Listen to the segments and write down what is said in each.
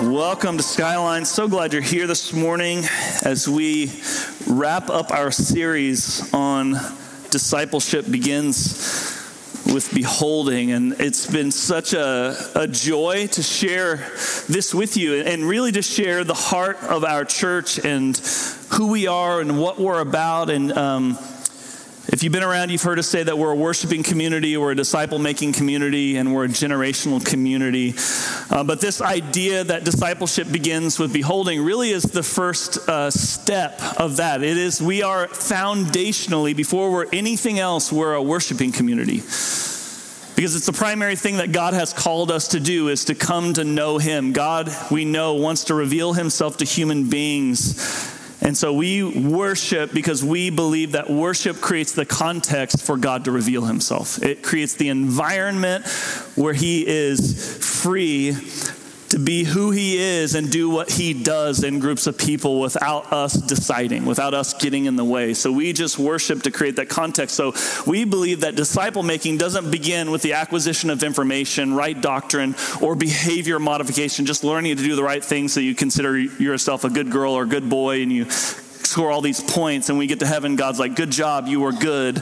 Welcome to Skyline. So glad you're here this morning as we wrap up our series on discipleship begins with beholding. And it's been such a joy to share this with you and really to share the heart of our church and who we are and what we're about. And if you've been around, you've heard us say that we're a worshiping community, we're a disciple-making community, and we're a generational community. But this idea that discipleship begins with beholding really is the first step of that. It is, we are foundationally, before we're anything else, we're a worshiping community. Because it's the primary thing that God has called us to do is to come to know him. God, we know, wants to reveal himself to human beings. And so we worship because we believe that worship creates the context for God to reveal himself. It creates the environment where he is free to be who he is and do what he does in groups of people without us deciding, without us getting in the way. So we just worship to create that context. So we believe that disciple making doesn't begin with the acquisition of information, right doctrine, or behavior modification, just learning to do the right thing so you consider yourself a good girl or good boy and you score all these points and we get to heaven, God's like, good job, you were good.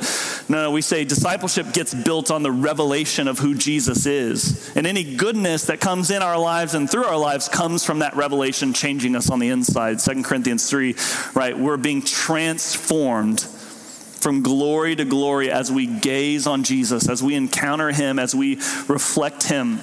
No, we say discipleship gets built on the revelation of who Jesus is. And any goodness that comes in our lives and through our lives comes from that revelation changing us on the inside. 2 Corinthians 3, right? We're being transformed from glory to glory as we gaze on Jesus, as we encounter him, as we reflect him.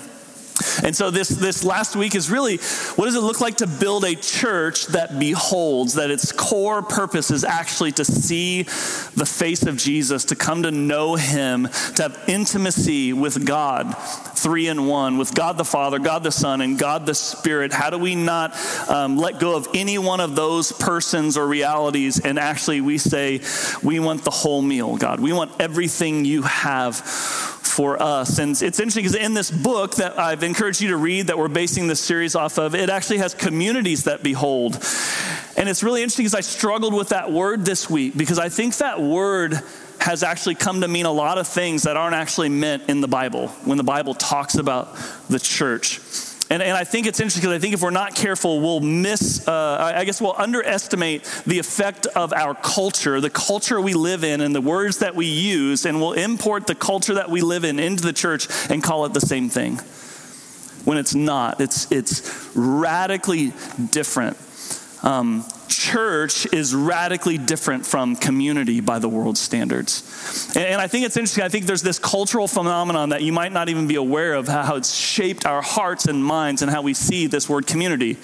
And so this last week is really, what does it look like to build a church that beholds, that its core purpose is actually to see the face of Jesus, to come to know him, to have intimacy with God, 3 in 1, with God the Father, God the Son, and God the Spirit. How do we not let go of any one of those persons or realities? And actually we say, we want the whole meal, God. We want everything you have for us. And it's interesting because in this book that I've encouraged you to read that we're basing this series off of, it actually has communities that behold. And it's really interesting because I struggled with that word this week because I think that word has actually come to mean a lot of things that aren't actually meant in the Bible when the Bible talks about the church. And I think it's interesting because I think if we're not careful, we'll we'll underestimate the effect of our culture, the culture we live in and the words that we use, and we'll import the culture that we live in into the church and call it the same thing. When it's not, it's radically different. Church is radically different from community by the world's standards. And I think it's interesting. I think there's this cultural phenomenon that you might not even be aware of, how it's shaped our hearts and minds and how we see this word community.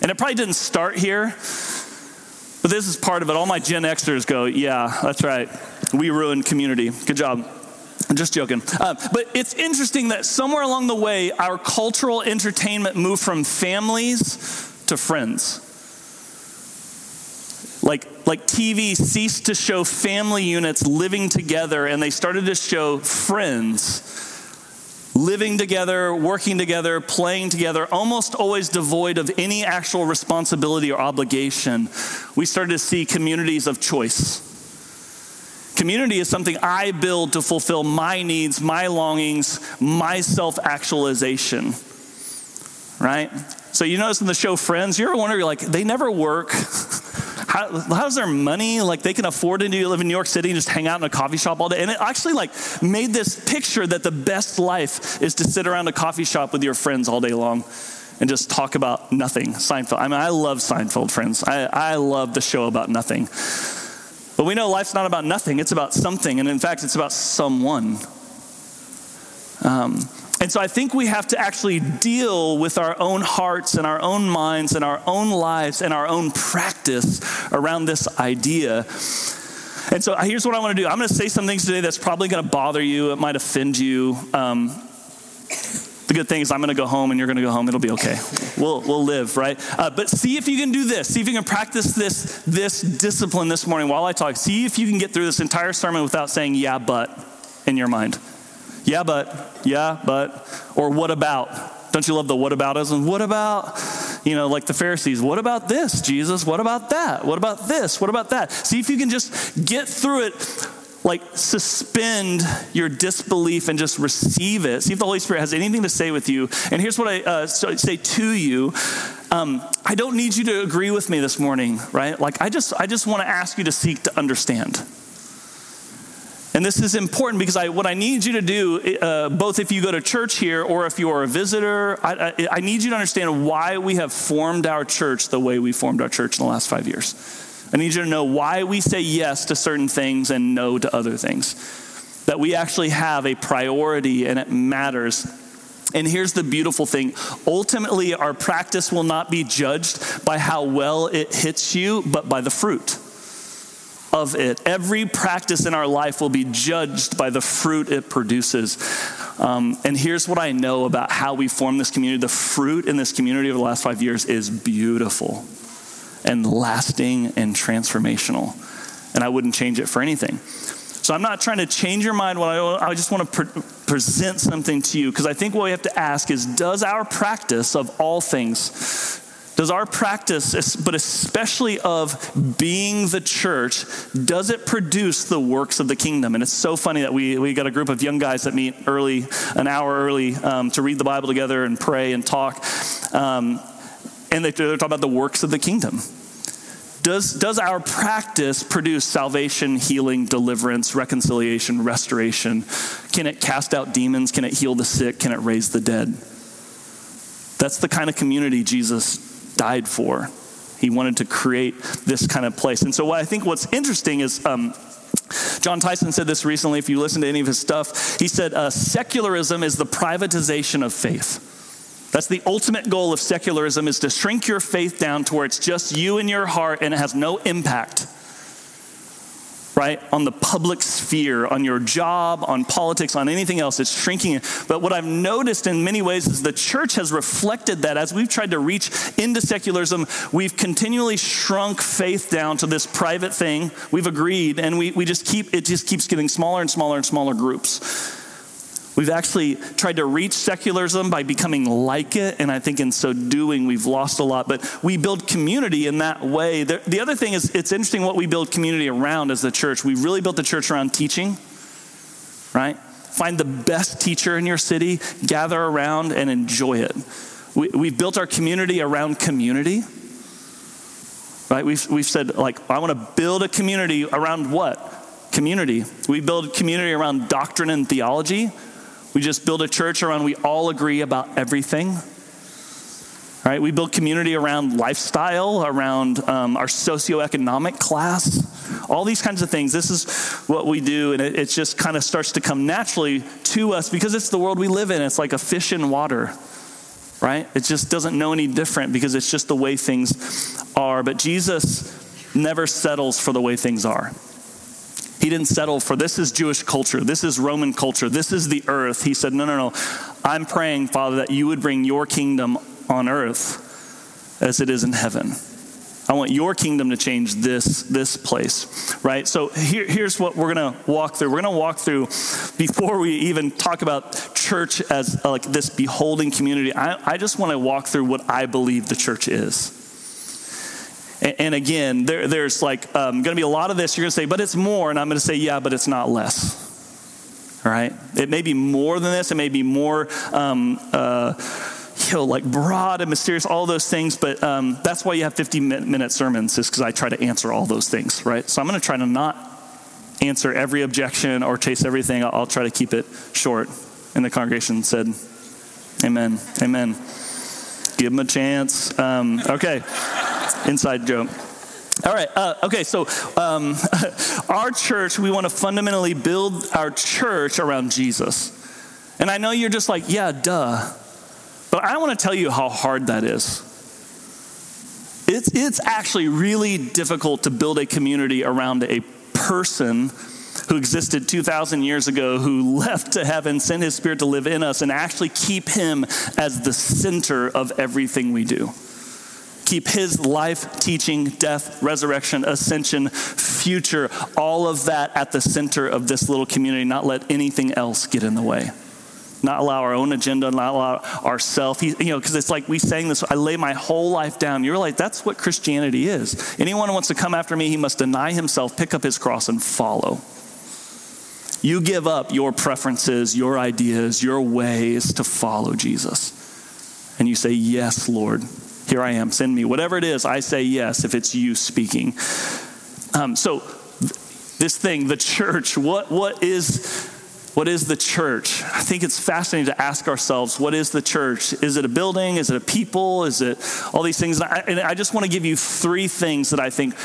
And it probably didn't start here, but this is part of it. All my Gen Xers go, yeah, that's right. We ruined community. Good job. I'm just joking. But it's interesting that somewhere along the way, our cultural entertainment moved from families to friends. Like TV ceased to show family units living together and they started to show friends living together, working together, playing together, almost always devoid of any actual responsibility or obligation. We started to see communities of choice. Community is something I build to fulfill my needs, my longings, my self-actualization, right? So you notice in the show Friends, you ever wonder, you're like, they never work. How's their money? Like they can afford to live in New York City and just hang out in a coffee shop all day. And it actually like made this picture that the best life is to sit around a coffee shop with your friends all day long and just talk about nothing. Seinfeld. I mean, I love Seinfeld, friends. I love the show about nothing. But we know life's not about nothing. It's about something. And in fact, it's about someone. And so I think we have to actually deal with our own hearts and our own minds and our own lives and our own practice around this idea And so here's what I want to do. I'm going to say some things today that's probably going to bother you. It might offend you. The good thing is I'm going to go home and you're going to go home. It'll be okay. We'll live, right? But see if you can do this. See if you can practice this discipline this morning while I talk. See if you can get through this entire sermon without saying, yeah, but, in your mind. Yeah, but, or what about? Don't you love the what aboutism? What about, like the Pharisees, what about this, Jesus? What about that? What about this? What about that? See if you can just get through it, like suspend your disbelief and just receive it. See if the Holy Spirit has anything to say with you. And here's what I say to you. I don't need you to agree with me this morning, right? Like I just want to ask you to seek to understand. And this is important because what I need you to do, both if you go to church here or if you are a visitor, I need you to understand why we have formed our church the way we formed our church in the last 5 years. I need you to know why we say yes to certain things and no to other things. That we actually have a priority and it matters. And here's the beautiful thing. Ultimately, our practice will not be judged by how well it hits you, but by the fruit of it. Every practice in our life will be judged by the fruit it produces. And here's what I know about how we form this community. The fruit in this community over the last 5 years is beautiful and lasting and transformational. And I wouldn't change it for anything. So I'm not trying to change your mind. I just want to present something to you, because I think what we have to ask is, does our practice of all things, does our practice, but especially of being the church, does it produce the works of the kingdom? And it's so funny that we got a group of young guys that meet early, an hour early, to read the Bible together and pray and talk. And they're talking about the works of the kingdom. Does our practice produce salvation, healing, deliverance, reconciliation, restoration? Can it cast out demons? Can it heal the sick? Can it raise the dead? That's the kind of community Jesus died for. He wanted to create this kind of place. And so what I think what's interesting is John Tyson said this recently, if you listen to any of his stuff, he said, secularism is the privatization of faith. That's the ultimate goal of secularism, is to shrink your faith down to where it's just you and your heart and it has no impact, right? On the public sphere, on your job, on politics, on anything else, it's shrinking. But what I've noticed in many ways is the church has reflected that. As we've tried to reach into secularism, we've continually shrunk faith down to this private thing. We've agreed, and it just keeps getting smaller and smaller and smaller groups. We've actually tried to reach secularism by becoming like it, and I think in so doing, we've lost a lot. But we build community in that way. The other thing is, it's interesting what we build community around as the church. We really built the church around teaching, right? Find the best teacher in your city, gather around, and enjoy it. We've built our community around community, right? We've said, like, I want to build a community around what? Community. We build community around doctrine and theology. We just build a church around we all agree about everything, right? We build community around lifestyle, around our socioeconomic class, all these kinds of things. This is what we do, and it just kind of starts to come naturally to us because it's the world we live in. It's like a fish in water, right? It just doesn't know any different because it's just the way things are. But Jesus never settles for the way things are. He didn't settle for this is Jewish culture, this is Roman culture, this is the earth. He said, no. I'm praying, Father, that you would bring your kingdom on earth as it is in heaven. I want your kingdom to change this place, right? So here's what we're going to walk through. We're going to walk through, before we even talk about church as like this beholding community, I just want to walk through what I believe the church is. And again, there's like going to be a lot of this. You're going to say, but it's more. And I'm going to say, yeah, but it's not less. All right? It may be more than this. It may be more, like broad and mysterious, all those things. But that's why you have 50-minute sermons, is because I try to answer all those things, right? So I'm going to try to not answer every objection or chase everything. I'll try to keep it short. And the congregation said, amen. Give them a chance. Okay. Inside joke. All right. So our church, we want to fundamentally build our church around Jesus. And I know you're just like, yeah, duh. But I want to tell you how hard that is. It's actually really difficult to build a community around a person who existed 2,000 years ago, who left to heaven, sent his Spirit to live in us, and actually keep him as the center of everything we do. Keep his life, teaching, death, resurrection, ascension, future, all of that at the center of this little community. Not let anything else get in the way. Not allow our own agenda, not allow ourselves. You know, because it's like we sang this, I lay my whole life down. You realize that's what Christianity is. Anyone who wants to come after me, he must deny himself, pick up his cross, and follow. You give up your preferences, your ideas, your ways to follow Jesus. And you say, yes, Lord, here I am, send me. Whatever it is, I say yes, if it's you speaking. This thing, the church, what is the church? I think it's fascinating to ask ourselves, what is the church? Is it a building? Is it a people? Is it all these things? And I just want to give you three things that I think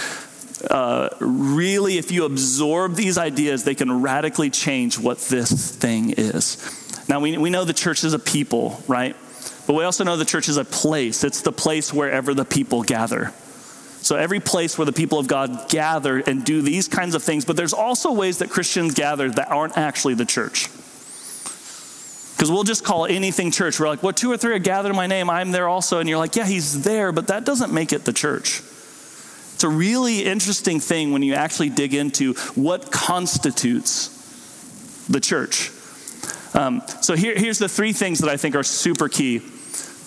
really, if you absorb these ideas, they can radically change what this thing is. Now, we know the church is a people, right? But we also know the church is a place. It's the place wherever the people gather. So every place where the people of God gather and do these kinds of things, but there's also ways that Christians gather that aren't actually the church. Because we'll just call anything church. We're like, well, two or three are gathered in my name, I'm there also. And you're like, yeah, he's there, but that doesn't make it the church. It's a really interesting thing when you actually dig into what constitutes the church. So here's the three things that I think are super key.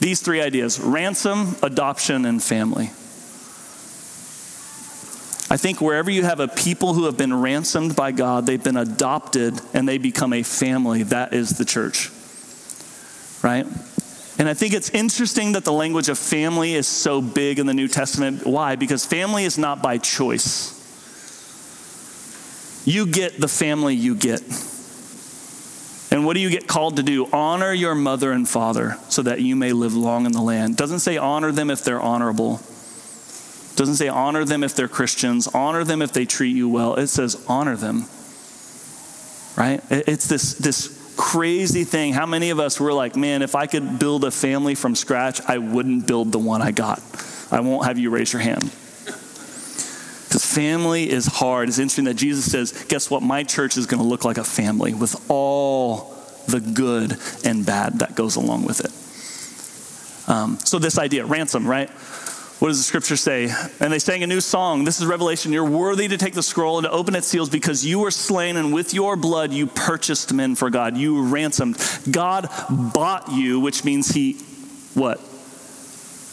These three ideas: ransom, adoption, and family. I think wherever you have a people who have been ransomed by God, they've been adopted, and they become a family. That is the church, right? And I think it's interesting that the language of family is so big in the New Testament. Why? Because family is not by choice. You get the family you get. And what do you get called to do? Honor your mother and father so that you may live long in the land. Doesn't say honor them if they're honorable. Doesn't say honor them if they're Christians, honor them if they treat you well. It says honor them, right? It's this crazy thing. How many of us were like, man, if I could build a family from scratch, I wouldn't build the one I got. I won't have you raise your hand. Because family is hard. It's interesting that Jesus says, guess what? My church is going to look like a family with all the good and bad that goes along with it. So this idea, ransom, right? What does the scripture say? And they sang a new song. This is Revelation. You're worthy to take the scroll and to open its seals because you were slain, and with your blood you purchased men for God. You ransomed. God bought you, which means he, what?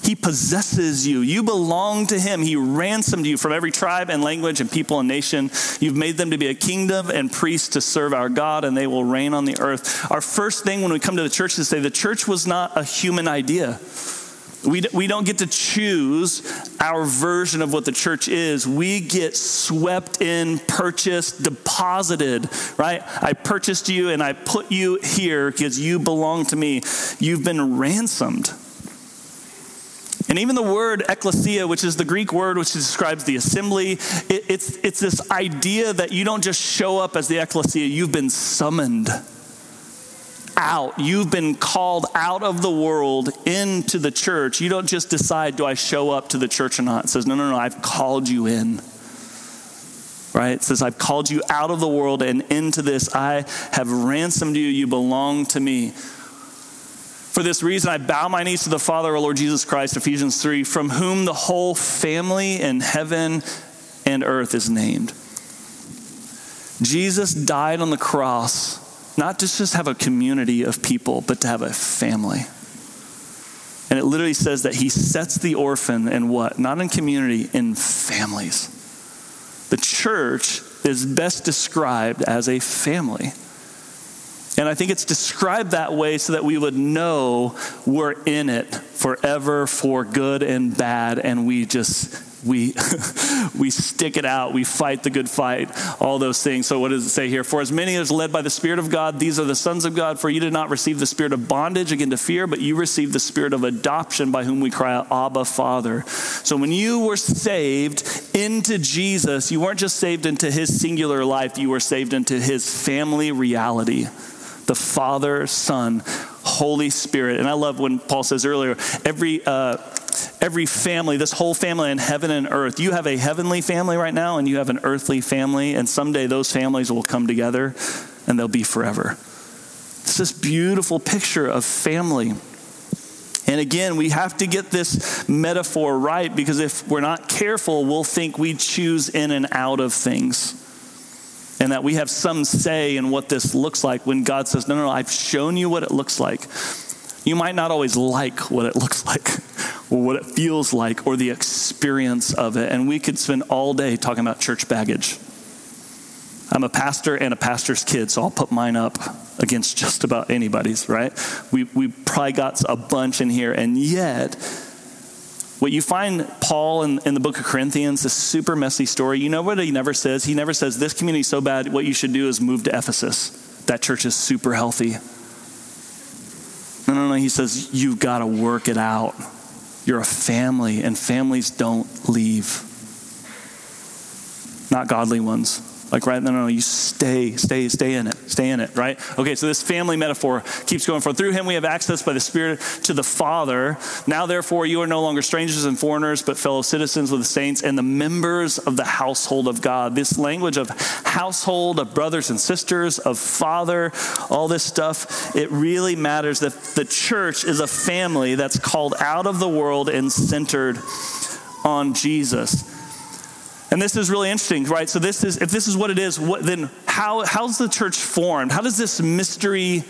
He possesses you. You belong to him. He ransomed you from every tribe and language and people and nation. You've made them to be a kingdom and priests to serve our God, and they will reign on the earth. Our first thing when we come to the church is to say the church was not a human idea. We don't get to choose our version of what the church is. We get swept in, purchased, deposited, right? I purchased you and I put you here because you belong to me. You've been ransomed. And even the word ecclesia, which is the Greek word which describes the assembly, it's this idea that you don't just show up as the ecclesia, you've been summoned out. You've been called out of the world into the church. You don't just decide, do I show up to the church or not? It says, no, I've called you in. Right? It says, I've called you out of the world and into this. I have ransomed you. You belong to me. For this reason, I bow my knees to the Father, our Lord Jesus Christ, Ephesians 3, from whom the whole family in heaven and earth is named. Jesus died on the cross not to just have a community of people, but to have a family. And it literally says that he sets the orphan in what? Not in community, in families. The church is best described as a family. And I think it's described that way so that we would know we're in it forever for good and bad, and we we stick it out. We fight the good fight, all those things. So what does it say here? For as many as led by the Spirit of God, these are the sons of God. For you did not receive the spirit of bondage, again to fear, but you received the spirit of adoption, by whom we cry out, Abba, Father. So when you were saved into Jesus, you weren't just saved into his singular life. You were saved into his family reality, the Father, Son, Holy Spirit. And I love when Paul says earlier, every every family, this whole family in heaven and earth. You have a heavenly family right now and you have an earthly family, and someday those families will come together and they'll be forever. It's this beautiful picture of family. And again, we have to get this metaphor right, because if we're not careful, we'll think we choose in and out of things, and that we have some say in what this looks like, when God says, no, I've shown you what it looks like. You might not always like what it looks like or what it feels like or the experience of it. And we could spend all day talking about church baggage. I'm a pastor and a pastor's kid, so I'll put mine up against just about anybody's, right? We probably got a bunch in here, and yet what you find Paul in the book of Corinthians, this super messy story, you know what he never says? He never says, this community is so bad, what you should do is move to Ephesus. That church is super healthy. No, he says, you've got to work it out. You're a family, and families don't leave. Not godly ones. Like, right? No, you stay in it, right? Okay, so this family metaphor keeps going forward. Through him we have access by the Spirit to the Father. Now, therefore, you are no longer strangers and foreigners, but fellow citizens with the saints and the members of the household of God. This language of household, of brothers and sisters, of father, all this stuff, it really matters that the church is a family that's called out of the world and centered on Jesus. And this is really interesting, right? So this is, if this is what it is, then how's the church formed? How does this mystery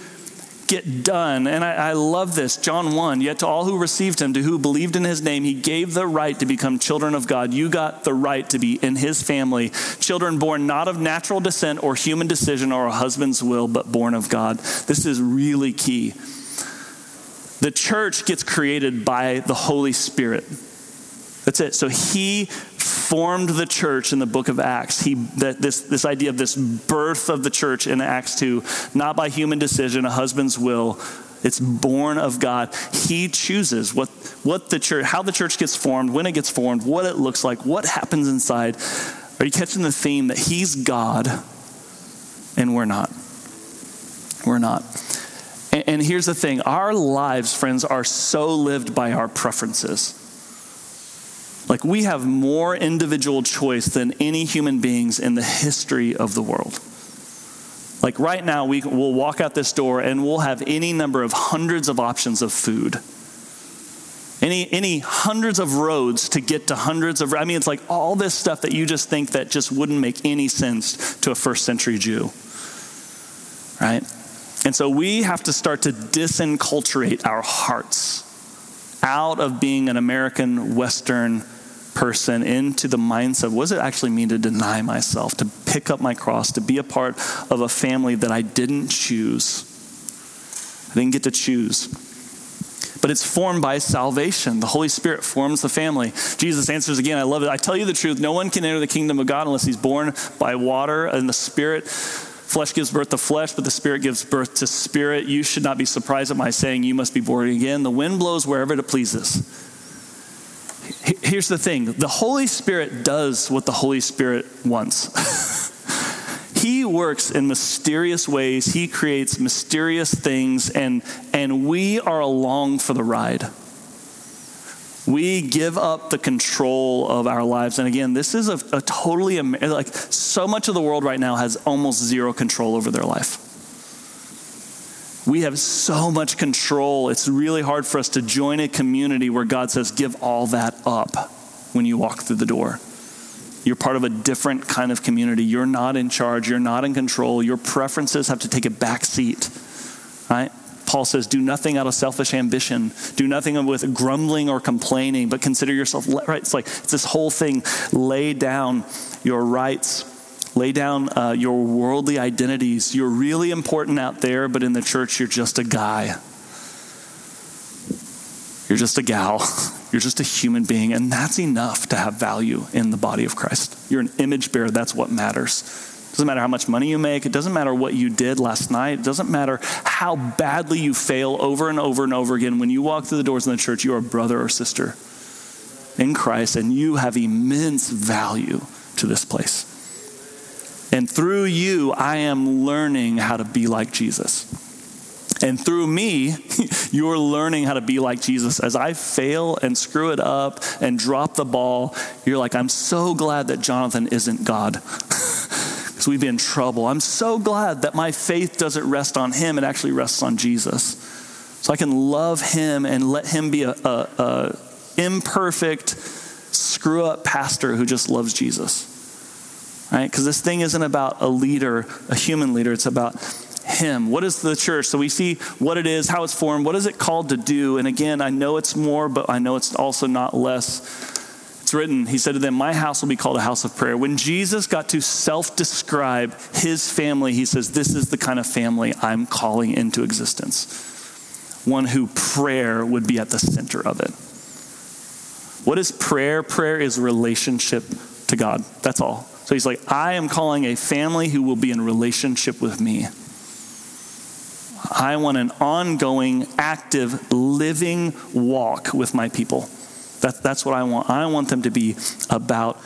get done? And I love this. John 1, yet to all who received him, to who believed in his name, he gave the right to become children of God. You got the right to be in his family. Children born not of natural descent or human decision or a husband's will, but born of God. This is really key. The church gets created by the Holy Spirit. That's it. So he formed the church in the book of Acts. This idea of this birth of the church in Acts 2, not by human decision, a husband's will. It's born of God. He chooses what the church, how the church gets formed, when it gets formed, what it looks like, what happens inside. Are you catching the theme that he's God and we're not? We're not. And here's the thing. Our lives, friends, are so lived by our preferences. Like, we have more individual choice than any human beings in the history of the world. Like, right now, we'll walk out this door and we'll have any number of hundreds of options of food. Any hundreds of roads to get to hundreds of, it's like all this stuff that you just think that just wouldn't make any sense to a first century Jew, right? And so we have to start to disenculturate our hearts out of being an American Western person into the mindset of what does it actually mean to deny myself, to pick up my cross, to be a part of a family that I didn't choose. I didn't get to choose. But it's formed by salvation. The Holy Spirit forms the family. Jesus answers again, I love it. I tell you the truth, no one can enter the kingdom of God unless he's born by water and the Spirit. Flesh gives birth to flesh, but the Spirit gives birth to spirit. You should not be surprised at my saying, you must be born again. The wind blows wherever it pleases. Here's the thing. The Holy Spirit does what the Holy Spirit wants. He works in mysterious ways. He creates mysterious things, and we are along for the ride. We give up the control of our lives. And again, this is a totally, like, so much of the world right now has almost zero control over their life. We have so much control. It's really hard for us to join a community where God says, give all that up when you walk through the door. You're part of a different kind of community. You're not in charge. You're not in control. Your preferences have to take a back seat, right? Paul says, do nothing out of selfish ambition. Do nothing with grumbling or complaining, but consider yourself, right? It's like, it's this whole thing. Lay down your rights. Lay down your worldly identities. You're really important out there, but in the church, you're just a guy. You're just a gal. You're just a human being. And that's enough to have value in the body of Christ. You're an image bearer. That's what matters. It doesn't matter how much money you make. It doesn't matter what you did last night. It doesn't matter how badly you fail over and over and over again. When you walk through the doors in the church, you are a brother or sister in Christ, and you have immense value to this place. And through you, I am learning how to be like Jesus. And through me, you're learning how to be like Jesus. As I fail and screw it up and drop the ball, you're like, I'm so glad that Jonathan isn't God because we'd be in trouble. I'm so glad that my faith doesn't rest on him. It actually rests on Jesus. So I can love him and let him be a imperfect, screw-up pastor who just loves Jesus. Right? Because this thing isn't about a leader, a human leader. It's about him. What is the church? So we see what it is, how it's formed, what is it called to do? And again, I know it's more, but I know it's also not less. It's written, he said to them, my house will be called a house of prayer. When Jesus got to self-describe his family, he says, this is the kind of family I'm calling into existence. One who prayer would be at the center of it. What is prayer? Prayer is relationship to God. That's all. So he's like, I am calling a family who will be in relationship with me. I want an ongoing, active, living walk with my people. That's what I want. I want them to be about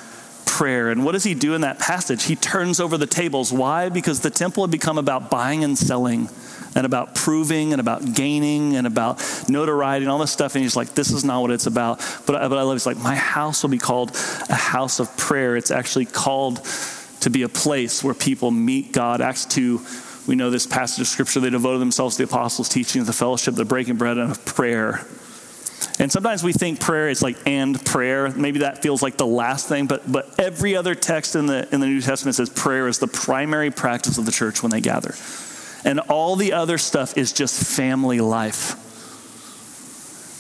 prayer. And what does he do in that passage? He turns over the tables. Why? Because the temple had become about buying and selling and about proving and about gaining and about notoriety and all this stuff. And he's like, this is not what it's about. But I love, he's like, my house will be called a house of prayer. It's actually called to be a place where people meet God. Acts 2, we know this passage of scripture, they devoted themselves to the apostles' teaching, the fellowship, the breaking bread, and of prayer. And sometimes we think prayer is like and prayer. Maybe that feels like the last thing, but every other text in the New Testament says prayer is the primary practice of the church when they gather. And all the other stuff is just family life.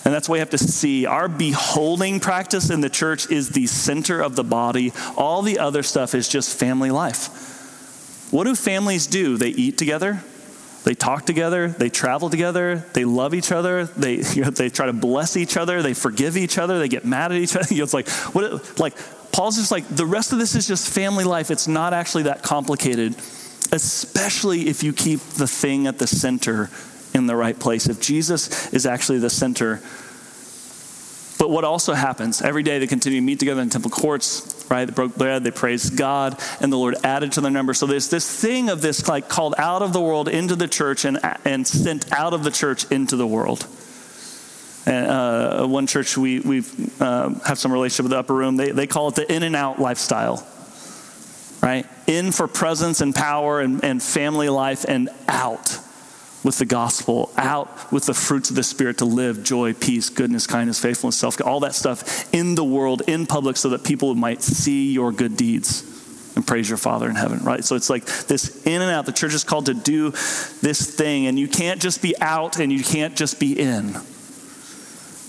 And that's why we have to see our beholding practice in the church is the center of the body. All the other stuff is just family life. What do families do? They eat together. They talk together. They travel together. They love each other. They try to bless each other. They forgive each other. They get mad at each other. It's like, Paul's just like, the rest of this is just family life. It's not actually that complicated. Especially if you keep the thing at the center in the right place. If Jesus is actually the center. But what also happens, every day they continue to meet together in temple courts, right? They broke bread, they praised God, and the Lord added to their number. So there's this thing of this like called out of the world into the church and sent out of the church into the world. And one church, we have some relationship with the upper room. They call it the in and out lifestyle. Right? In for presence and power and family life, and out with the gospel, out with the fruits of the Spirit to live joy, peace, goodness, kindness, faithfulness, self-control, all that stuff in the world, in public, so that people might see your good deeds and praise your Father in heaven, right? So it's like this in and out. The church is called to do this thing, and you can't just be out and you can't just be in.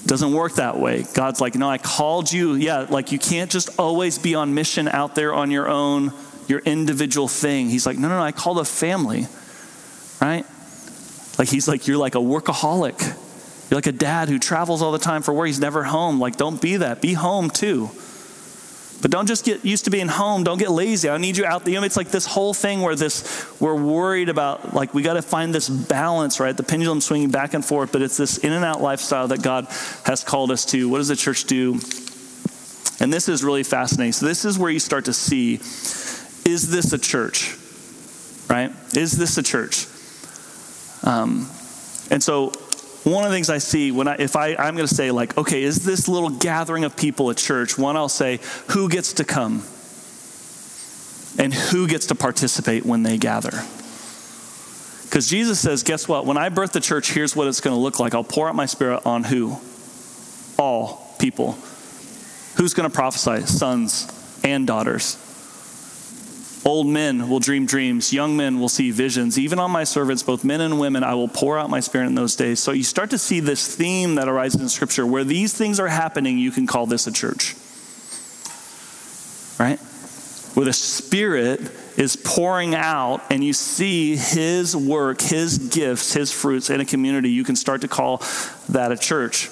Doesn't work that way. God's like, no, I called you. Yeah, like you can't just always be on mission out there on your own, your individual thing. He's like, no, I called a family, right? Like he's like, you're like a workaholic. You're like a dad who travels all the time for work. He's never home. Like, don't be that. Be home too. But don't just get used to being home. Don't get lazy. I need you out there. You know, it's like this whole thing where we're worried about, like, we got to find this balance, right? The pendulum swinging back and forth, but it's this in and out lifestyle that God has called us to. What does the church do? And this is really fascinating. So this is where you start to see, is this a church, right? Is this a church? And so one of the things I see when I'm going to say like, okay, is this little gathering of people a church? One, I'll say, who gets to come and who gets to participate when they gather? Because Jesus says, guess what? When I birth the church, here's what it's going to look like. I'll pour out my Spirit on who? All people. Who's going to prophesy? Sons and daughters. Old men will dream dreams. Young men will see visions. Even on my servants, both men and women, I will pour out my Spirit in those days. So you start to see this theme that arises in Scripture. Where these things are happening, you can call this a church. Right? Where the Spirit is pouring out and you see His work, His gifts, His fruits in a community, you can start to call that a church.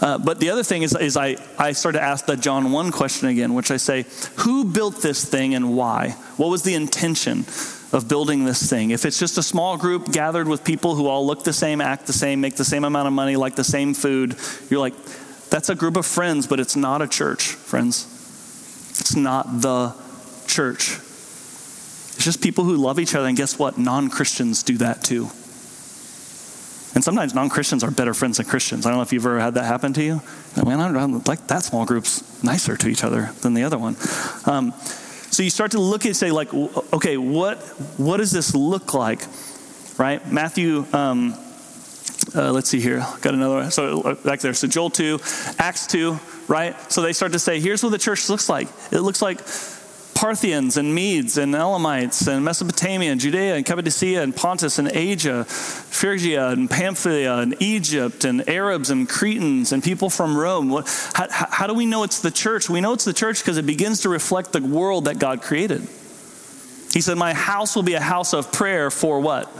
But the other thing is I start to ask that John 1 question again, which I say, who built this thing and why? What was the intention of building this thing? If it's just a small group gathered with people who all look the same, act the same, make the same amount of money, like the same food, you're like, that's a group of friends, but it's not a church, friends. It's not the church. It's just people who love each other, and guess what? Non-Christians do that too. And sometimes non-Christians are better friends than Christians. I don't know if you've ever had that happen to you. Man, I don't like that small group's nicer to each other than the other one. So you start to look at, say, like, okay, what does this look like, right? Matthew, let's see here. Got another one. So back there. So Joel 2, Acts 2, right? So they start to say, here's what the church looks like. It looks like Parthians and Medes and Elamites and Mesopotamia and Judea and Cappadocia and Pontus and Asia, Phrygia and Pamphylia and Egypt and Arabs and Cretans and people from Rome. How do we know it's the church? We know it's the church because it begins to reflect the world that God created. He said, my house will be a house of prayer for what?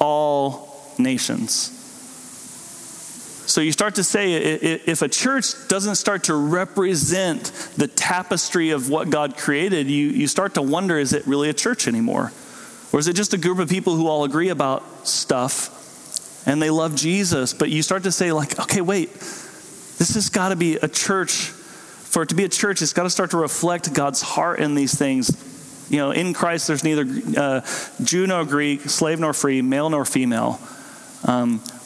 All nations. So you start to say, if a church doesn't start to represent the tapestry of what God created, you start to wonder, is it really a church anymore? Or is it just a group of people who all agree about stuff and they love Jesus? But you start to say, like, okay, wait, this has got to be a church. For it to be a church, it's got to start to reflect God's heart in these things. You know, in Christ, there's neither Jew nor Greek, slave nor free, male nor female.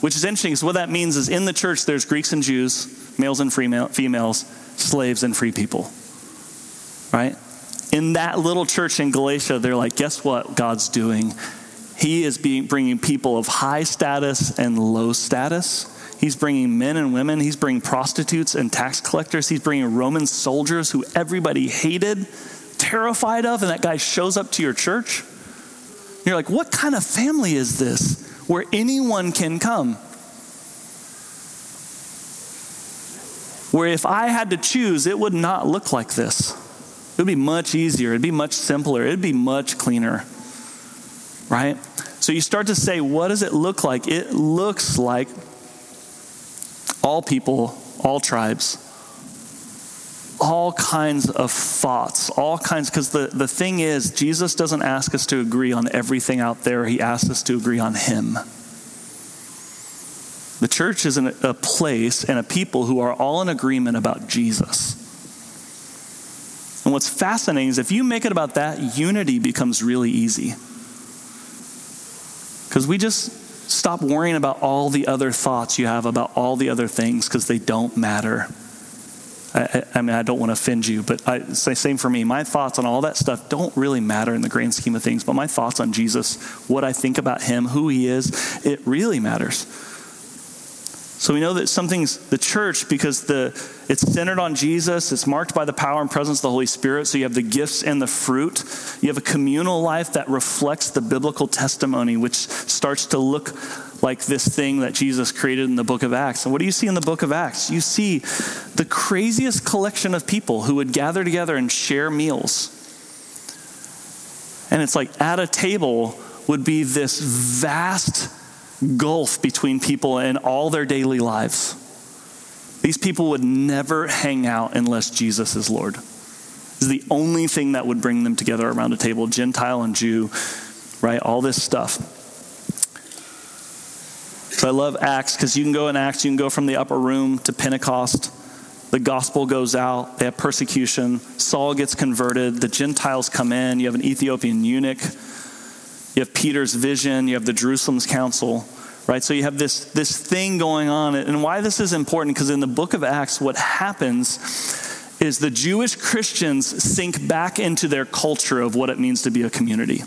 Which is interesting, because what that means is in the church, there's Greeks and Jews, males and females, slaves and free people, right? In that little church in Galatia, they're like, guess what God's doing? He is bringing people of high status and low status. He's bringing men and women. He's bringing prostitutes and tax collectors. He's bringing Roman soldiers who everybody hated, terrified of, and that guy shows up to your church. And you're like, what kind of family is this? Where anyone can come. Where if I had to choose, it would not look like this. It would be much easier. It'd be much simpler. It'd be much cleaner, right? So you start to say, what does it look like? It looks like all people, all tribes, all kinds of thoughts, all kinds, because the thing is, Jesus doesn't ask us to agree on everything out there. He asks us to agree on him. The church is a place and a people who are all in agreement about Jesus. And what's fascinating is if you make it about that, unity becomes really easy. Because we just stop worrying about all the other thoughts you have about all the other things because they don't matter. I mean, I don't want to offend you, but same for me. My thoughts on all that stuff don't really matter in the grand scheme of things, but my thoughts on Jesus, what I think about him, who he is, it really matters. So we know that something's the church because it's centered on Jesus. It's marked by the power and presence of the Holy Spirit. So you have the gifts and the fruit. You have a communal life that reflects the biblical testimony, which starts to look like this thing that Jesus created in the book of Acts. And what do you see in the book of Acts? You see the craziest collection of people who would gather together and share meals. And it's like at a table would be this vast gulf between people in all their daily lives. These people would never hang out unless Jesus is Lord. This is the only thing that would bring them together around a table, Gentile and Jew, right? All this stuff. So I love Acts because you can go in Acts, you can go from the upper room to Pentecost. The gospel goes out. They have persecution. Saul gets converted. The Gentiles come in. You have an Ethiopian eunuch. You have Peter's vision. You have the Jerusalem's council, right? So you have this thing going on. And why this is important, because in the book of Acts, what happens is the Jewish Christians sink back into their culture of what it means to be a community.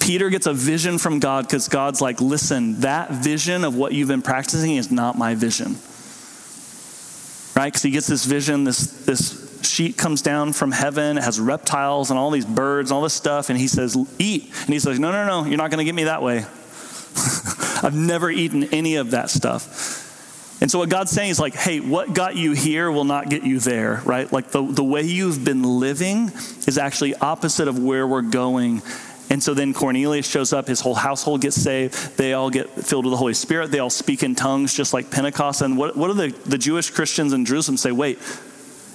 Peter gets a vision from God because God's like, listen, that vision of what you've been practicing is not my vision, right? Because he gets this vision, this sheet comes down from heaven. It has reptiles and all these birds and all this stuff. And he says, eat. And he says, no, you're not going to get me that way. I've never eaten any of that stuff. And so what God's saying is like, hey, what got you here will not get you there, right? Like the way you've been living is actually opposite of where we're going. And so then Cornelius shows up. His whole household gets saved. They all get filled with the Holy Spirit. They all speak in tongues just like Pentecost. And what do the Jewish Christians in Jerusalem say? Wait,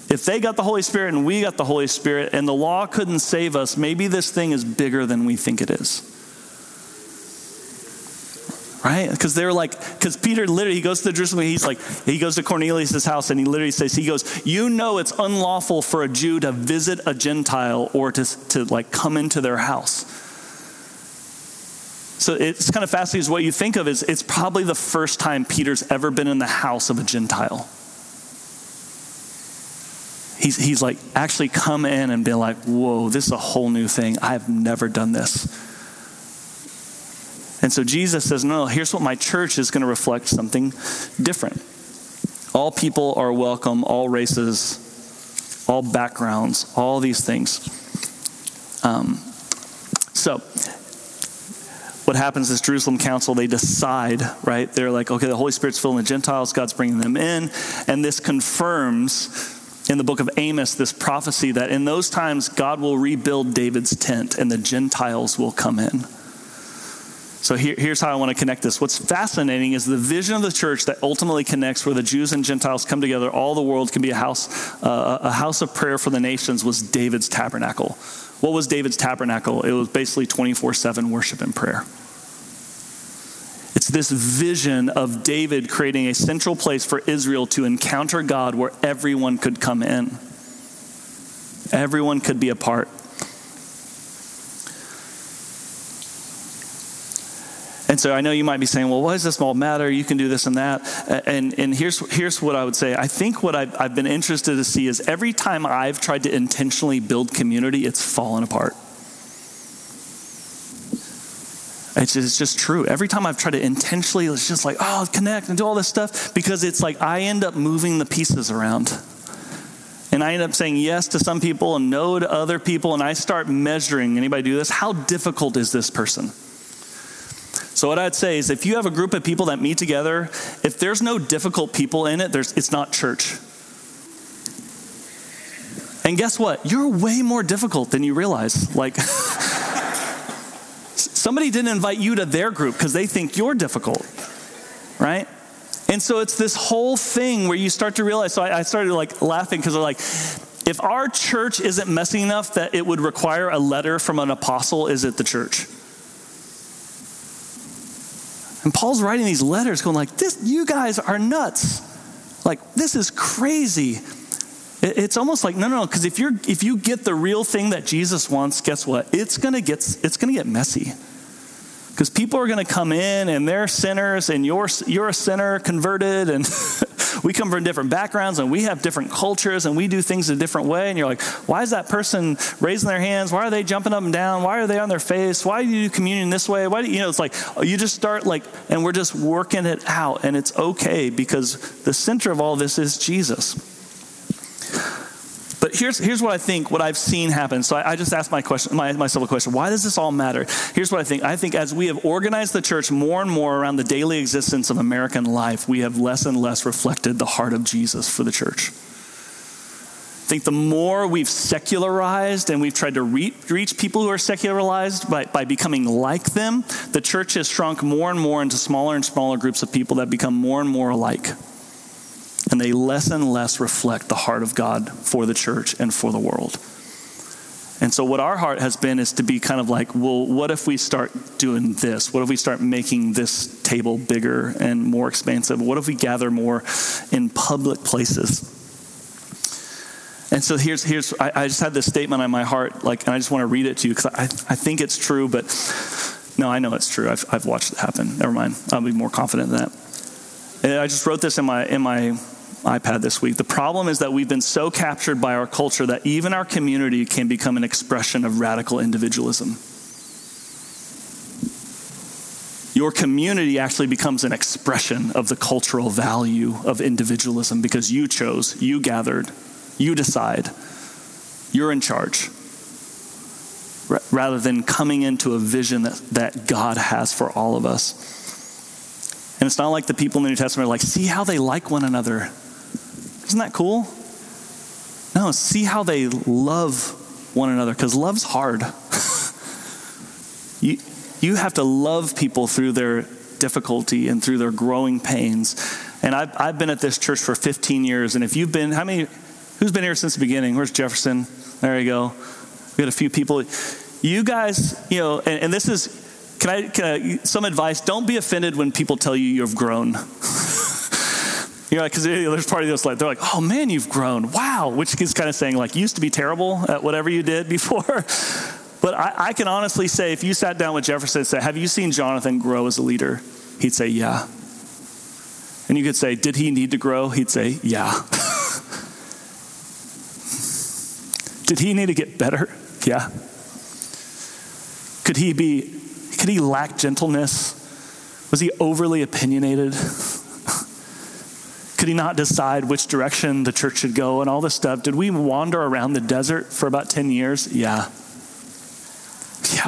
if they got the Holy Spirit and we got the Holy Spirit and the law couldn't save us, maybe this thing is bigger than we think it is. Right? Because they're like, because Peter literally, he goes to Jerusalem, he goes to Cornelius' house and he literally says, he goes, you know it's unlawful for a Jew to visit a Gentile or to like come into their house. So it's kind of fascinating, is what you think of is it's probably the first time Peter's ever been in the house of a Gentile. He's like, actually come in and be like, whoa, this is a whole new thing. I've never done this. And so Jesus says, no, here's what my church is going to reflect, something different. All people are welcome, all races, all backgrounds, all these things. So what happens is Jerusalem Council, they decide, right? They're like, okay, the Holy Spirit's filling the Gentiles. God's bringing them in. And this confirms in the book of Amos this prophecy that in those times God will rebuild David's tent and the Gentiles will come in. So here's how I want to connect this. What's fascinating is the vision of the church that ultimately connects where the Jews and Gentiles come together. All the world can be a house of prayer for the nations was David's tabernacle. What was David's tabernacle? It was basically 24/7 worship and prayer. It's this vision of David creating a central place for Israel to encounter God where everyone could come in. Everyone could be a part. And so I know you might be saying, well, why does this all matter? You can do this and that. And here's what I would say. I think what I've been interested to see is every time I've tried to intentionally build community, it's fallen apart. It's just true. Every time I've tried to intentionally, it's just like, oh, connect and do all this stuff, because it's like I end up moving the pieces around. And I end up saying yes to some people and no to other people, and I start measuring. Anybody do this? How difficult is this person? So what I'd say is if you have a group of people that meet together, if there's no difficult people in it, it's not church. And guess what? You're way more difficult than you realize. Like, somebody didn't invite you to their group because they think you're difficult, right? And so it's this whole thing where you start to realize, so I started like laughing because they're like, if our church isn't messy enough that it would require a letter from an apostle, is it the church? And Paul's writing these letters going like, this, you guys are nuts. Like, this is crazy. It's almost like, no, because if you get the real thing that Jesus wants, guess what? It's gonna get messy. Because people are gonna come in and they're sinners and you're a sinner converted, and we come from different backgrounds and we have different cultures and we do things a different way. And you're like, why is that person raising their hands? Why are they jumping up and down? Why are they on their face? Why do you do communion this way? Why do you know, it's like, you just start like, and we're just working it out, and it's okay because the center of all this is Jesus. But here's what I think, what I've seen happen. So I just asked myself a question. Why does this all matter? Here's what I think. I think as we have organized the church more and more around the daily existence of American life, we have less and less reflected the heart of Jesus for the church. I think the more we've secularized and we've tried to reach people who are secularized by becoming like them, the church has shrunk more and more into smaller and smaller groups of people that become more and more alike. And they less and less reflect the heart of God for the church and for the world. And so what our heart has been is to be kind of like, well, what if we start doing this? What if we start making this table bigger and more expansive? What if we gather more in public places? And so here's I just had this statement on my heart, like, and I just want to read it to you because I think it's true, but no, I know it's true. I've watched it happen. Never mind. I'll be more confident in that. And I just wrote this in my iPad this week. The problem is that we've been so captured by our culture that even our community can become an expression of radical individualism. Your community actually becomes an expression of the cultural value of individualism because you chose, you gathered, you decide, you're in charge, rather than coming into a vision that God has for all of us. And it's not like the people in the New Testament are like, see how they like one another. Isn't that cool? No, see how they love one another, because love's hard. You have to love people through their difficulty and through their growing pains. And I've been at this church for 15 years, and if you've been, who's been here since the beginning? Where's Jefferson? There you go. We got a few people. You guys, you know, and this is, Can I some advice? Don't be offended when people tell you you've grown. You're like, because there's part of this like, they're like, oh man, you've grown. Wow. Which is kind of saying like, you used to be terrible at whatever you did before. But I can honestly say, if you sat down with Jefferson and said, have you seen Jonathan grow as a leader? He'd say, yeah. And you could say, did he need to grow? He'd say, yeah. Did he need to get better? Yeah. Could he lack gentleness? Was he overly opinionated? Could he not decide which direction the church should go and all this stuff? Did we wander around the desert for about 10 years? Yeah. Yeah.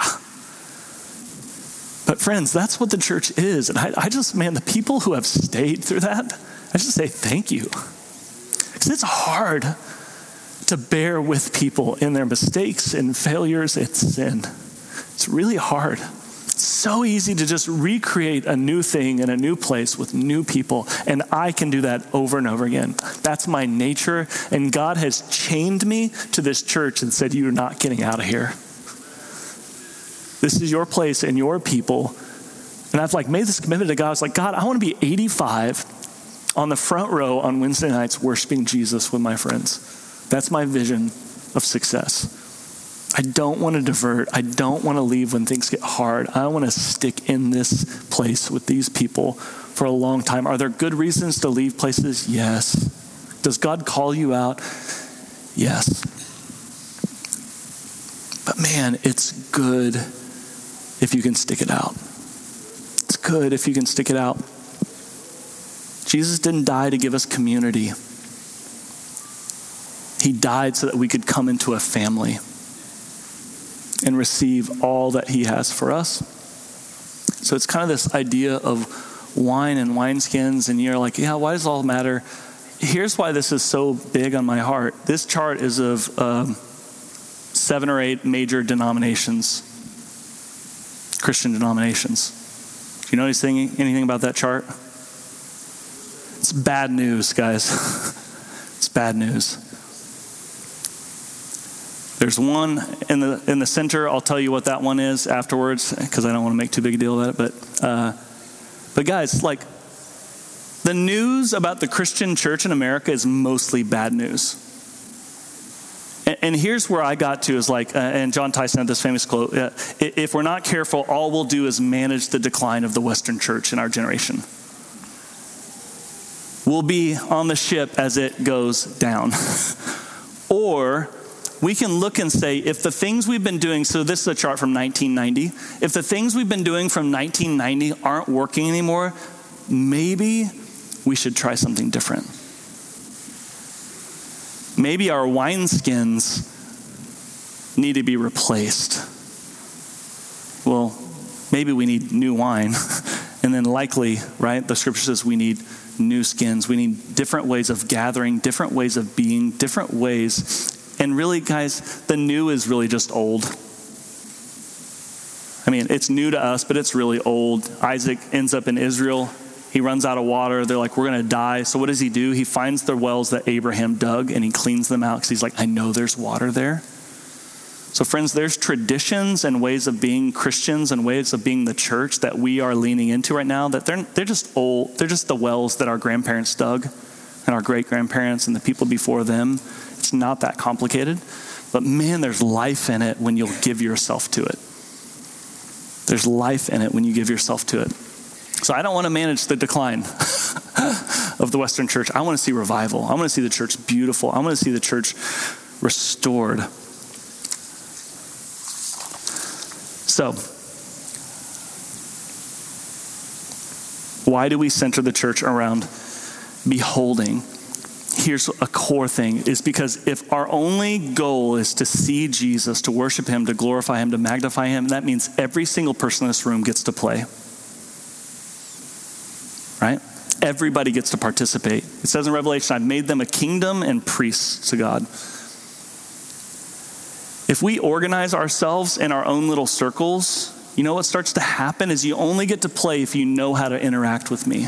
But friends, that's what the church is. And I just, man, the people who have stayed through that, I just say thank you. Because it's hard to bear with people in their mistakes and failures and sin. It's really hard. So easy to just recreate a new thing in a new place with new people. And I can do that over and over again. That's my nature. And God has chained me to this church and said, you're not getting out of here. This is your place and your people. And I've like made this commitment to God. I was like, God, I want to be 85 on the front row on Wednesday nights worshiping Jesus with my friends. That's my vision of success. I don't want to divert. I don't want to leave when things get hard. I want to stick in this place with these people for a long time. Are there good reasons to leave places? Yes. Does God call you out? Yes. But man, it's good if you can stick it out. It's good if you can stick it out. Jesus didn't die to give us community. He died so that we could come into a family and receive all that he has for us. So it's kind of this idea of wine and wineskins, and you're like, yeah, why does it all matter? Here's why this is so big on my heart. This chart is of 7 or 8 major denominations, Christian denominations. Do you know anything about that chart? It's bad news, guys. It's bad news. There's one in the center. I'll tell you what that one is afterwards because I don't want to make too big a deal about it. But guys, like the news about the Christian church in America is mostly bad news. And here's where I got to is like, and John Tyson had this famous quote: "If we're not careful, all we'll do is manage the decline of the Western church in our generation. We'll be on the ship as it goes down," or we can look and say, if the things we've been doing, so this is a chart from 1990, if the things we've been doing from 1990 aren't working anymore, maybe we should try something different. Maybe our wineskins need to be replaced. Well, maybe we need new wine. And then likely, right, the scripture says we need new skins. We need different ways of gathering, different ways of being, different ways. And really, guys, the new is really just old. I mean, it's new to us, but it's really old. Isaac ends up in Israel. He runs out of water. They're like, we're going to die. So what does he do? He finds the wells that Abraham dug, and he cleans them out because he's like, I know there's water there. So friends, there's traditions and ways of being Christians and ways of being the church that we are leaning into right now that they're just old. They're just the wells that our grandparents dug and our great-grandparents and the people before them. It's not that complicated, but man, there's life in it when you'll give yourself to it. There's life in it when you give yourself to it. So I don't want to manage the decline of the Western church. I want to see revival. I want to see the church beautiful. I want to see the church restored. So, why do we center the church around beholding? Here's a core thing, is because if our only goal is to see Jesus, to worship him, to glorify him, to magnify him, that means every single person in this room gets to play, right? Everybody gets to participate. It says in Revelation, I've made them a kingdom and priests to God. If we organize ourselves in our own little circles, you know what starts to happen is you only get to play if you know how to interact with me.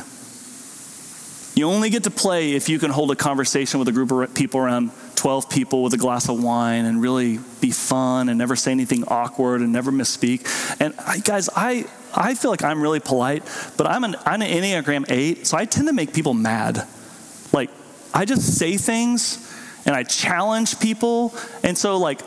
You only get to play if you can hold a conversation with a group of people around 12 people with a glass of wine and really be fun and never say anything awkward and never misspeak. And I feel like I'm really polite, but I'm an Enneagram 8, so I tend to make people mad. Like, I just say things and I challenge people. And so, like,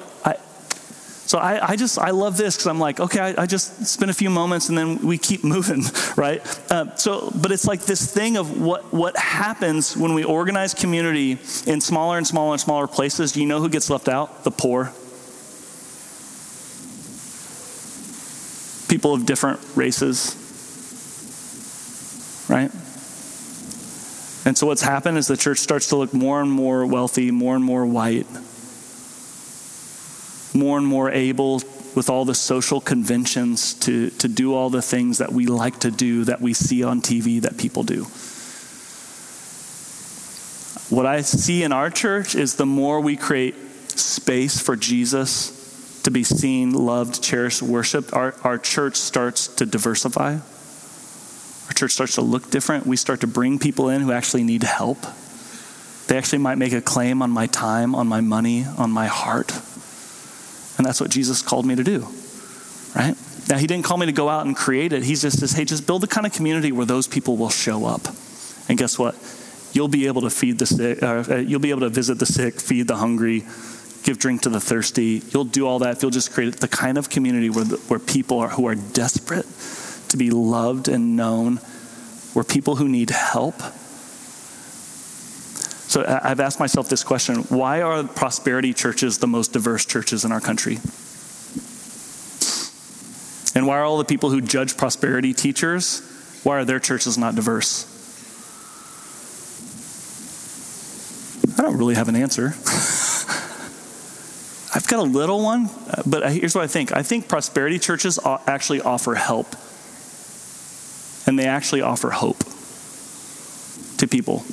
So I love this because I'm like, okay, I just spend a few moments and then we keep moving, right? But it's like this thing of what happens when we organize community in smaller and smaller and smaller places. You know who gets left out? The poor. People of different races, right? And so what's happened is the church starts to look more and more wealthy, more and more white, more and more able with all the social conventions to do all the things that we like to do, that we see on TV that people do. What I see in our church is the more we create space for Jesus to be seen, loved, cherished, worshiped, our church starts to diversify. Our church starts to look different. We start to bring people in who actually need help. They actually might make a claim on my time, on my money, on my heart. And that's what Jesus called me to do, right? Now, he didn't call me to go out and create it. He just says, hey, just build the kind of community where those people will show up. And guess what? You'll be able to feed the sick, you'll be able to visit the sick, feed the hungry, give drink to the thirsty. You'll do all that if you'll just create the kind of community where people are who are desperate to be loved and known, where people who need help. So I've asked myself this question: why are prosperity churches the most diverse churches in our country? And why are all the people who judge prosperity teachers, why are their churches not diverse? I don't really have an answer. I've got a little one, but here's what I think. I think prosperity churches actually offer help. And they actually offer hope to people.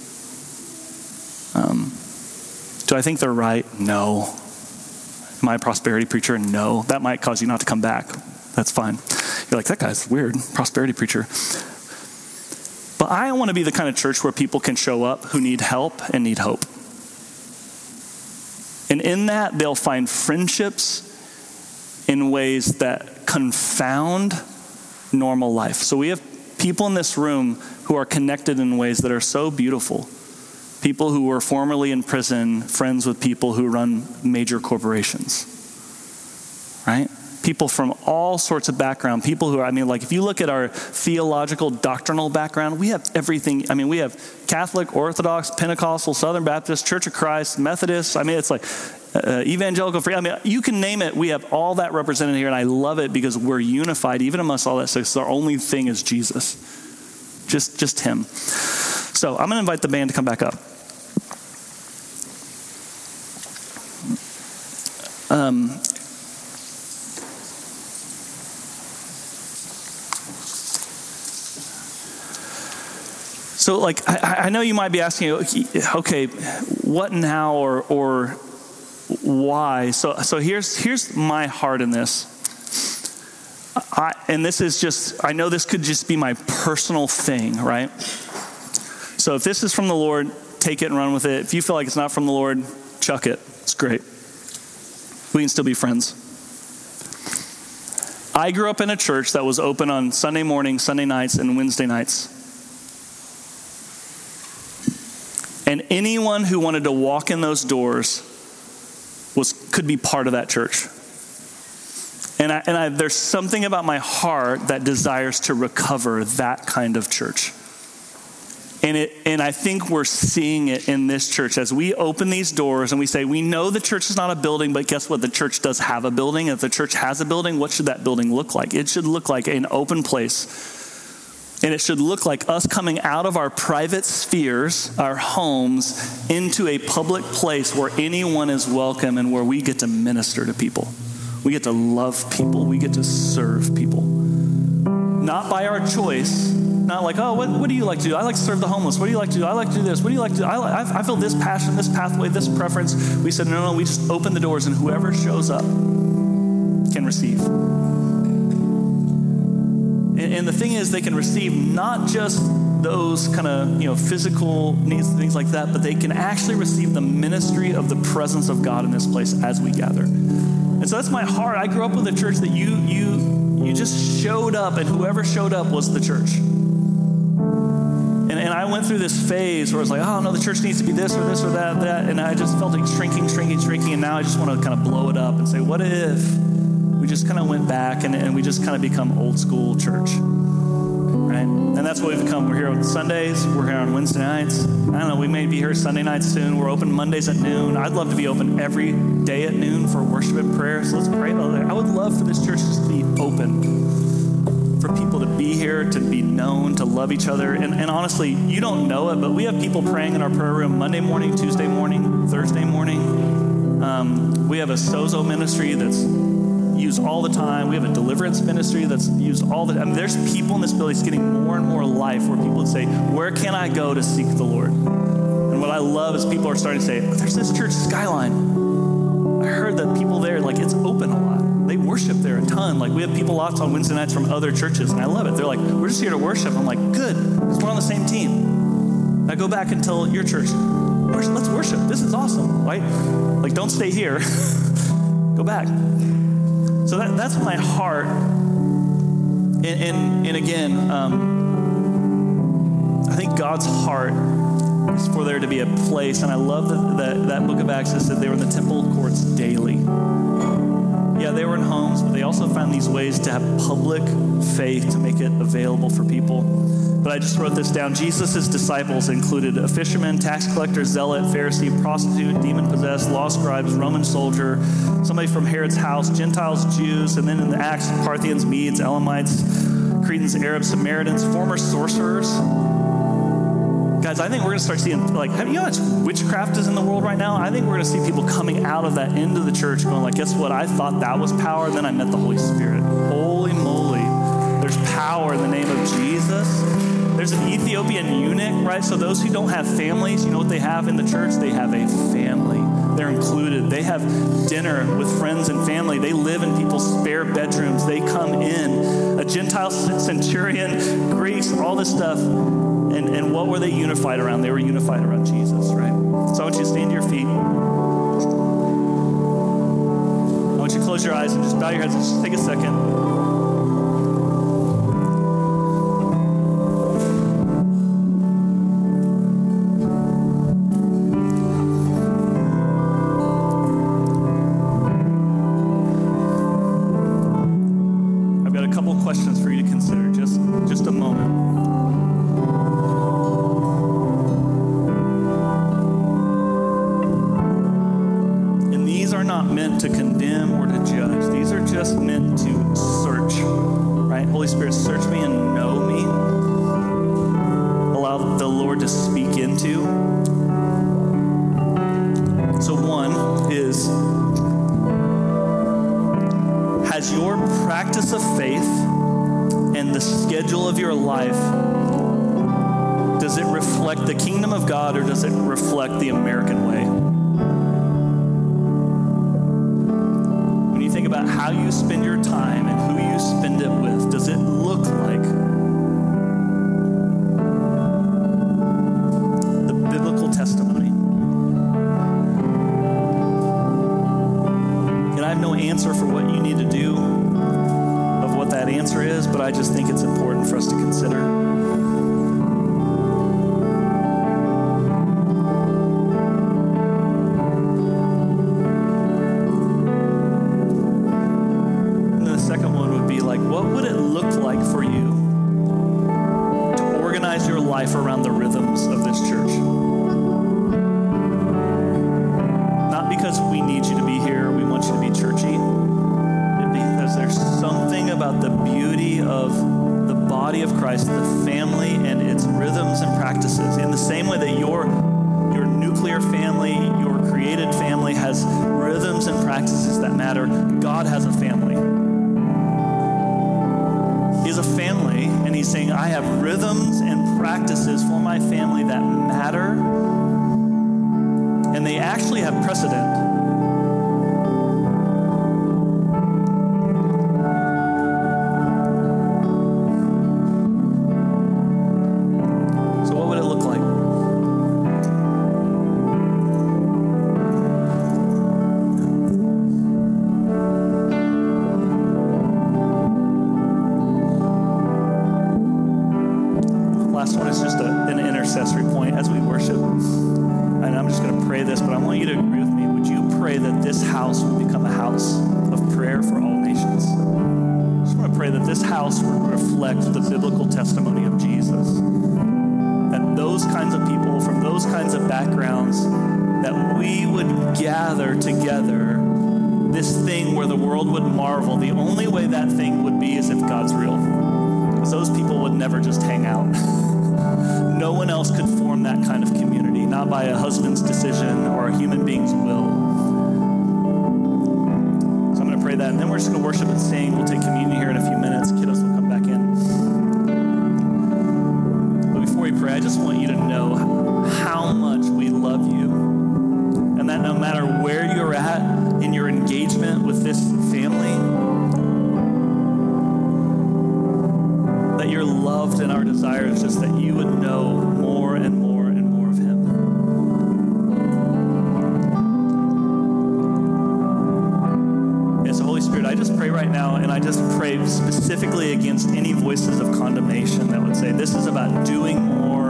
Do I think they're right? No. Am I a prosperity preacher? No. That might cause you not to come back. That's fine. You're like, that guy's weird, prosperity preacher. But I want to be the kind of church where people can show up who need help and need hope. And in that, they'll find friendships in ways that confound normal life. So we have people in this room who are connected in ways that are so beautiful. People who were formerly in prison, friends with people who run major corporations, right? People from all sorts of background. People who are, if you look at our theological, doctrinal background, we have everything. We have Catholic, Orthodox, Pentecostal, Southern Baptist, Church of Christ, Methodist. It's like evangelical. You can name it. We have all that represented here, and I love it because we're unified, even amongst all that. So our only thing is Jesus, just him. So I'm going to invite the band to come back up. So like, I know you might be asking, okay, what now or why? So here's my heart in this. And this is just, I know this could just be my personal thing, right? So if this is from the Lord, take it and run with it. If you feel like it's not from the Lord, chuck it. It's great. We can still be friends. I grew up in a church that was open on Sunday morning, Sunday nights, and Wednesday nights. And anyone who wanted to walk in those doors could be part of that church. And there's something about my heart that desires to recover that kind of church. And I think we're seeing it in this church as we open these doors and we say, we know the church is not a building, but guess what? The church does have a building. If the church has a building, what should that building look like? It should look like an open place. And it should look like us coming out of our private spheres, our homes, into a public place where anyone is welcome and where we get to minister to people. We get to love people. We get to serve people. Not by our choice. Not like, oh, what do you like to do? I like to serve the homeless. What do you like to do? I like to do this. What do you like to do? I feel this passion, this pathway, this preference. We said, no, we just open the doors and whoever shows up can receive. And the thing is, they can receive not just those kind of physical needs and things like that, but they can actually receive the ministry of the presence of God in this place as we gather. And so that's my heart. I grew up with a church that you just showed up, and whoever showed up was the church. And I went through this phase where I was like, oh no, the church needs to be this or this or that, and I just felt like shrinking, and now I just want to kind of blow it up and say, what if we just kind of went back and we just kind of become old school church, right? And that's what we've become. We're here on Sundays. We're here on Wednesday nights. I don't know. We may be here Sunday nights soon. We're open Mondays at noon. I'd love to be open every day at noon for worship and prayer. So let's pray about that. I would love for this church to be open, for people to be here, to be known, to love each other. And honestly, you don't know it, but we have people praying in our prayer room Monday morning, Tuesday morning, Thursday morning. We have a sozo ministry that's used all the time. We have a deliverance ministry that's used all the time. I mean, there's people in this building. It's getting more and more life where people would say, where can I go to seek the Lord? And what I love is people are starting to say, there's this church, Skyline. I heard that people there, like, it's open a lot. They worship there a ton. Like, we have people lots on Wednesday nights from other churches, and I love it. They're like, we're just here to worship. I'm like, good, because we're on the same team. Now go back and tell your church, let's worship. This is awesome, right? Like, don't stay here. Go back. So that's my heart. And again, I think God's heart is for there to be a place. And I love that book of Acts said they were in the temple courts daily. Yeah, they were in homes, but they also found these ways to have public faith to make it available for people. But I just wrote this down. Jesus' disciples included a fisherman, tax collector, zealot, Pharisee, prostitute, demon-possessed, law scribes, Roman soldier, somebody from Herod's house, Gentiles, Jews, and then in the Acts, Parthians, Medes, Elamites, Cretans, Arabs, Samaritans, former sorcerers. Guys, I think we're going to start seeing, like, you know how much witchcraft is in the world right now? I think we're going to see people coming out of that end of the church going, like, guess what? I thought that was power, then I met the Holy Spirit. Holy moly. There's power in the name of Jesus. There's an Ethiopian eunuch, right? So those who don't have families, you know what they have in the church? They have a family. They're included. They have dinner with friends and family. They live in people's spare bedrooms. They come in. A Gentile centurion, Greeks, all this stuff. And what were they unified around? They were unified around Jesus, right? So I want you to stand to your feet. I want you to close your eyes and just bow your heads and just take a second. I've got a couple questions for you to consider. Just a moment. Meant to condemn or to judge. These are just meant to search, right? Holy Spirit, search me and know me. Allow the Lord to speak into. So one is, has your practice of faith and the schedule of your life, does it reflect the kingdom of God or does it reflect the American way? About how you spend your time and who you spend it with. Does it look like the biblical testimony? And I have no answer for what you need to do of what that answer is, but I just think it's important for us to consider. Around the rhythms of this church. Not because we need you to be here, we want you to be churchy, but because there's something about the beauty of the body of Christ, the family and its rhythms and practices. In the same way that your nuclear family, your created family has rhythms and practices that matter, God has a family. He's a family, and he's saying, I have rhythms and practices for my family that matter, and they actually have precedent. This house will become a house of prayer. prayer for all nations. I just want to pray that this house would reflect the biblical testimony of Jesus, that those kinds of people from those kinds of backgrounds, that we would gather together this thing where the world would marvel. The only way that thing would be is if God's real. Because those people would never just hang out. No one else could form that kind of community, not by a husband's decision or a human being's will. So I'm going to pray that, and then we're just going to worship and sing. We'll take communion here in a few minutes. Kiddos will come back in. But before we pray, I just want you to know how much we love you, and that no matter where you're at in your engagement with this family, that you're loved, and our desire is just that you would know more and more and more of him. And so, Holy Spirit, I just pray right now, and I just pray specifically against any voices of condemnation that would say, this is about doing more,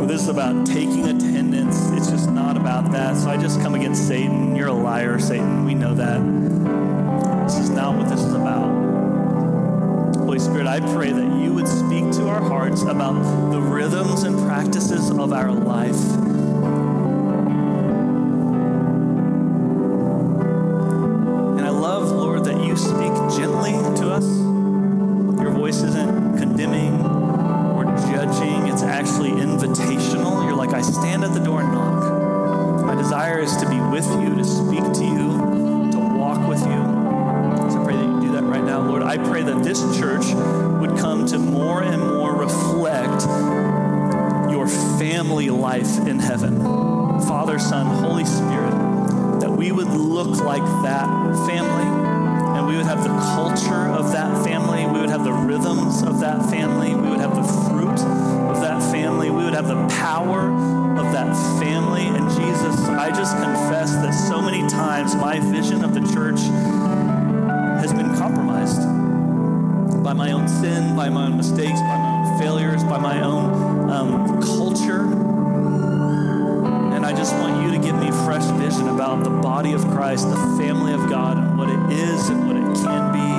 or this is about taking attendance. It's just not about that. So I just come against Satan. You're a liar, Satan. We know that. This is not what this is about. Holy Spirit, I pray that you would speak to our hearts about the rhythms and practices of our life. And I love, Lord, that you speak gently to us. Your voice isn't condemning or judging. It's actually invitational. You're like, I stand at the door and knock. My desire is to be with you, to speak to you, to walk with you. Right now, Lord, I pray that this church would come to more and more reflect your family life in heaven. Father, Son, Holy Spirit, that we would look like that family, and we would have the culture of that family. We would have the rhythms of that family. We would have the fruit of that family. We would have the power of that family. And Jesus, I just confess that so many times my vision of the church has been compromised by my own sin, by my own mistakes, by my own failures, by my own culture. And I just want you to give me fresh vision about the body of Christ, the family of God, and what it is and what it can be,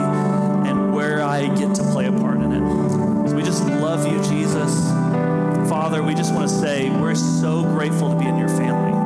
and where I get to play a part in it. So we just love you, Jesus. Father, we just want to say we're so grateful to be in your family.